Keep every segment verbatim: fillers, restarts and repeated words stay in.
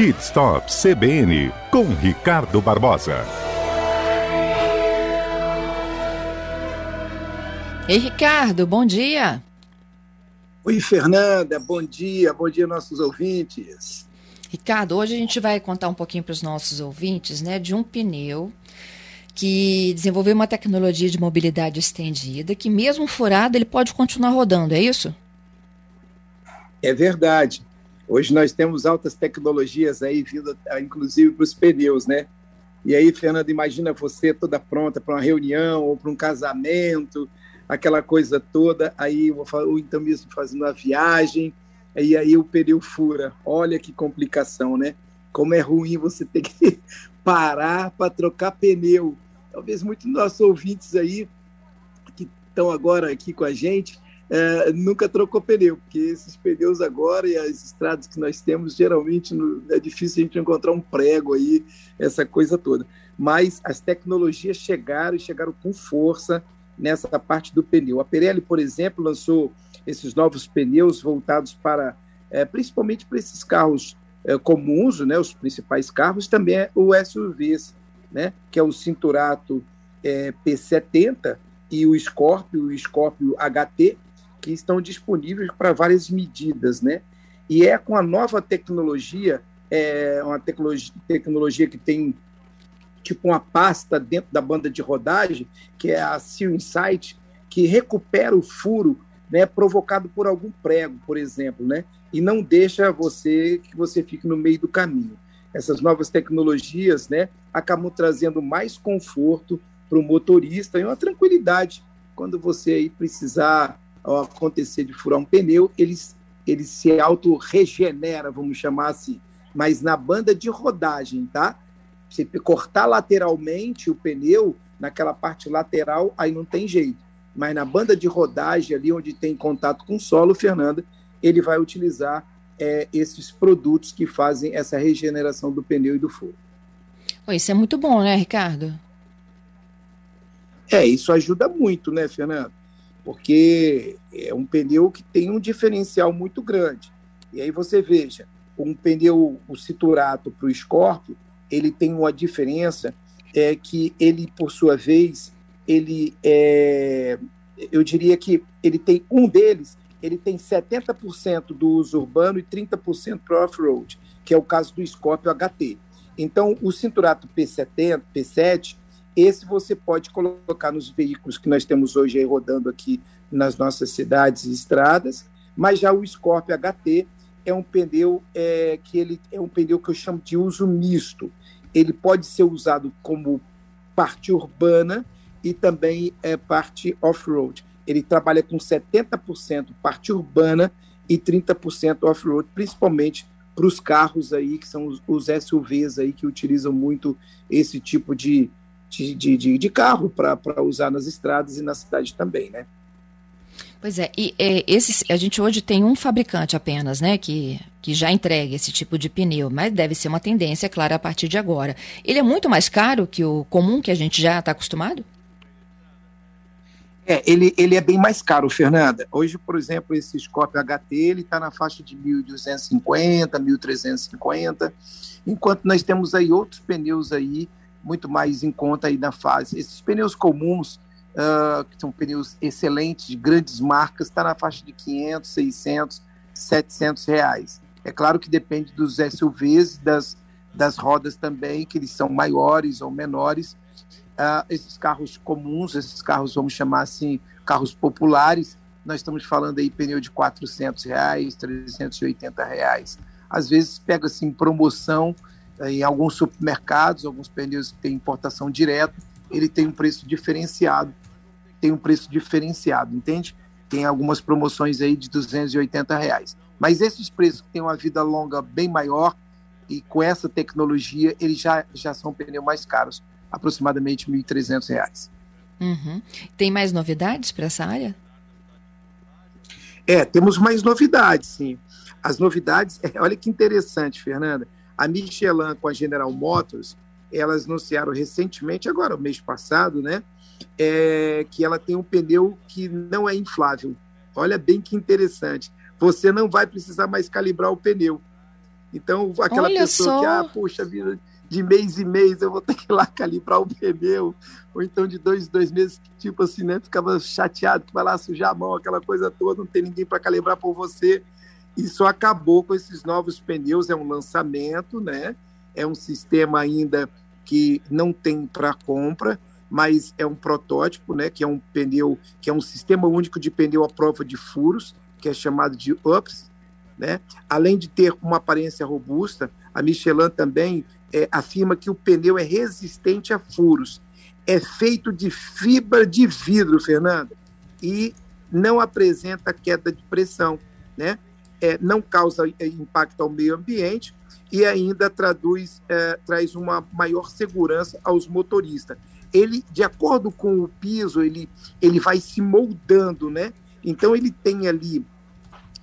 Pit Stop C B N, com Ricardo Barbosa. Ei, Ricardo, bom dia. Oi, Fernanda, bom dia, bom dia nossos ouvintes. Ricardo, hoje a gente vai contar um pouquinho para os nossos ouvintes, né, de um pneu que desenvolveu uma tecnologia de mobilidade estendida, que mesmo furado ele pode continuar rodando, é isso? É verdade. Hoje nós temos altas tecnologias aí, vindo inclusive para os pneus, né? E aí, Fernanda, imagina você toda pronta para uma reunião ou para um casamento, aquela coisa toda, aí, ou então mesmo fazendo uma viagem, e aí o pneu fura. Olha que complicação, né? Como é ruim você ter que parar para trocar pneu. Talvez muitos dos nossos ouvintes aí, que estão agora aqui com a gente, é, nunca trocou pneu, porque esses pneus agora e as estradas que nós temos, geralmente no, é difícil a gente encontrar um prego aí, essa coisa toda. Mas as tecnologias chegaram e chegaram com força nessa parte do pneu. A Pirelli, por exemplo, lançou esses novos pneus voltados para, é, principalmente para esses carros é, comuns, né, os principais carros, também é o S U Vs, né, que é o Cinturato é, P setenta e o Scorpio, o Scorpio H T, que estão disponíveis para várias medidas, né? E é com a nova tecnologia, é uma tecnologia, tecnologia que tem tipo uma pasta dentro da banda de rodagem, que é a Seal Insight, que recupera o furo, né, provocado por algum prego, por exemplo, né? E não deixa você que você fique no meio do caminho. Essas novas tecnologias, né, acabam trazendo mais conforto para o motorista e uma tranquilidade quando você aí precisar, ao acontecer de furar um pneu, ele, ele se auto-regenera, vamos chamar assim, mas na banda de rodagem, tá? Se cortar lateralmente o pneu, naquela parte lateral, aí não tem jeito. Mas na banda de rodagem, ali onde tem contato com o solo, Fernanda, ele vai utilizar é, esses produtos que fazem essa regeneração do pneu e do furo. Isso é muito bom, né, Ricardo? É, isso ajuda muito, né, Fernanda? Porque é um pneu que tem um diferencial muito grande. E aí você veja, um pneu, o Cinturato para o Scorpio, ele tem uma diferença é, que ele, por sua vez, ele é, eu diria que ele tem um deles, ele tem setenta por cento do uso urbano e trinta por cento para off-road, que é o caso do Scorpio H T. Então, o Cinturato P setenta, P sete, esse você pode colocar nos veículos que nós temos hoje aí rodando aqui nas nossas cidades e estradas, mas já o Scorpio H T é um pneu é, que ele é um pneu que eu chamo de uso misto. Ele pode ser usado como parte urbana e também é, parte off-road. Ele trabalha com setenta por cento parte urbana e trinta por cento off-road, principalmente para os carros aí que são os, os S U Vs aí que utilizam muito esse tipo de De, de, de carro para usar nas estradas e na cidade também, né? Pois é, e é, esses, a gente hoje tem um fabricante apenas, né, que, que já entrega esse tipo de pneu, mas deve ser uma tendência, claro, a partir de agora. Ele é muito mais caro que o comum que a gente já está acostumado? É, ele, ele é bem mais caro, Fernanda. Hoje, por exemplo, esse Scorpio H T, ele está na faixa de mil duzentos e cinquenta, mil trezentos e cinquenta, enquanto nós temos aí outros pneus aí muito mais em conta aí na fase. Esses pneus comuns, uh, que são pneus excelentes, de grandes marcas, está na faixa de quinhentos, seiscentos, setecentos reais. É claro que depende dos S U Vs, das, das rodas também, que eles são maiores ou menores. Uh, esses carros comuns, esses carros, vamos chamar assim, carros populares, nós estamos falando aí pneu de quatrocentos reais, trezentos e oitenta reais. Às vezes pega-se em promoção, em alguns supermercados, alguns pneus que têm importação direta, ele tem um preço diferenciado, tem um preço diferenciado, entende? Tem algumas promoções aí de duzentos e oitenta reais. Mas esses preços que têm uma vida longa bem maior e com essa tecnologia, eles já, já são pneus mais caros, aproximadamente mil e trezentos reais. Uhum. Tem mais novidades para essa área? É, temos mais novidades, sim. As novidades, olha que interessante, Fernanda. A Michelin com a General Motors, elas anunciaram recentemente, agora o mês passado, né, é, que ela tem um pneu que não é inflável. Olha bem que interessante. Você não vai precisar mais calibrar o pneu. Então, aquela Olha pessoa só. que, ah, puxa vida, de mês em mês eu vou ter que ir lá calibrar o pneu, ou então de dois em dois meses, tipo assim, né? Ficava chateado que vai lá sujar a mão, aquela coisa toda, não tem ninguém para calibrar por você. Isso acabou com esses novos pneus, é um lançamento, né? É um sistema ainda que não tem para compra, mas é um protótipo, né? Que é um pneu, que é um sistema único de pneu à prova de furos, que é chamado de U P S, né? Além de ter uma aparência robusta, a Michelin também é, afirma que o pneu é resistente a furos, é feito de fibra de vidro, Fernando, e não apresenta queda de pressão, né? É, não causa impacto ao meio ambiente e ainda traduz, é, traz uma maior segurança aos motoristas. Ele, de acordo com o piso, ele, ele vai se moldando, né? Então ele tem ali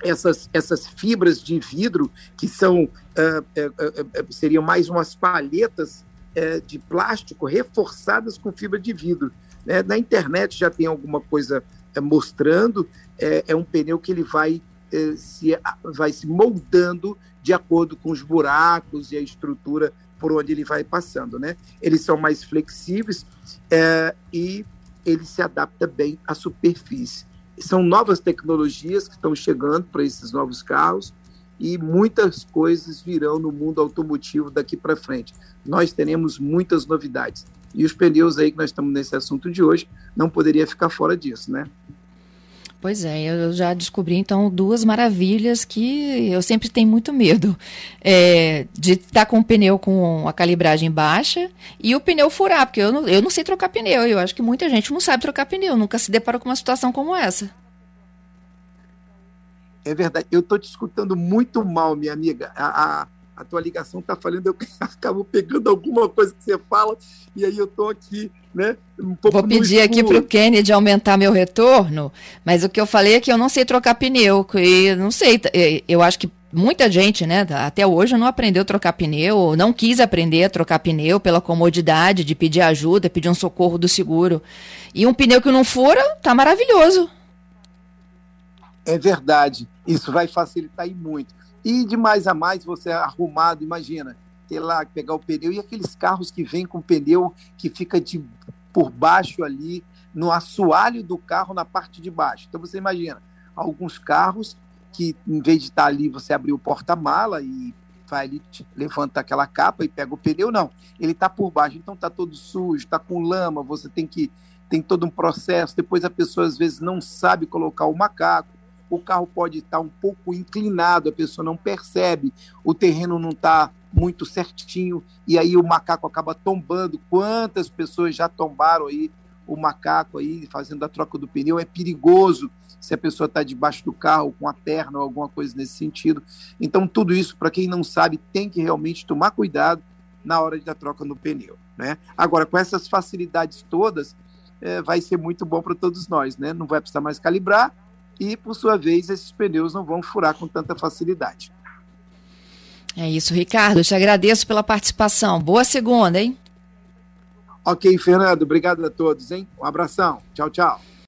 essas, essas fibras de vidro que são, uh, uh, uh, seriam mais umas palhetas uh, de plástico reforçadas com fibra de vidro, né? Na internet já tem alguma coisa uh, mostrando, uh, é um pneu que ele vai, uh, se, uh, vai se moldando de acordo com os buracos e a estrutura por onde ele vai passando, né? Eles são mais flexíveis uh, e ele se adapta bem à superfície. São novas tecnologias que estão chegando para esses novos carros e muitas coisas virão no mundo automotivo daqui para frente. Nós teremos muitas novidades. E os pneus aí que nós estamos nesse assunto de hoje não poderia ficar fora disso, né? Pois é, eu já descobri, então, duas maravilhas que eu sempre tenho muito medo. É, de estar com o pneu com a calibragem baixa e o pneu furar, porque eu não, eu não sei trocar pneu. Eu acho que muita gente não sabe trocar pneu, nunca se deparou com uma situação como essa. É verdade. Eu estou te escutando muito mal, minha amiga. A, a, a tua ligação está falhando, eu acabo pegando alguma coisa que você fala e aí eu estou aqui... Né? Um pouco. Vou pedir aqui para o Kennedy aumentar meu retorno, mas o que eu falei é que eu não sei trocar pneu, e não sei, eu acho que muita gente, né, até hoje não aprendeu a trocar pneu, não quis aprender a trocar pneu pela comodidade de pedir ajuda, pedir um socorro do seguro, e um pneu que não fura, tá maravilhoso. É verdade, isso vai facilitar e muito, e de mais a mais você é arrumado, imagina, ter lá, pegar o pneu, e aqueles carros que vêm com pneu que fica de, por baixo ali, no assoalho do carro, na parte de baixo. Então você imagina, alguns carros que em vez de estar ali, você abrir o porta-mala e vai ali, levanta aquela capa e pega o pneu, não, ele está por baixo, então está todo sujo, está com lama, você tem que, tem todo um processo, depois a pessoa às vezes não sabe colocar o macaco, o carro pode estar um pouco inclinado, a pessoa não percebe, o terreno não está muito certinho, e aí o macaco acaba tombando. Quantas pessoas já tombaram aí o macaco aí, fazendo a troca do pneu? É perigoso se a pessoa está debaixo do carro, com a perna ou alguma coisa nesse sentido. Então, tudo isso, para quem não sabe, tem que realmente tomar cuidado na hora da troca no pneu, né? Agora, com essas facilidades todas, é, vai ser muito bom para todos nós, né? Não vai precisar mais calibrar e, por sua vez, esses pneus não vão furar com tanta facilidade. É isso, Ricardo, eu te agradeço pela participação. Boa segunda, hein? Ok, Fernando, obrigado a todos, hein? Um abração, tchau, tchau.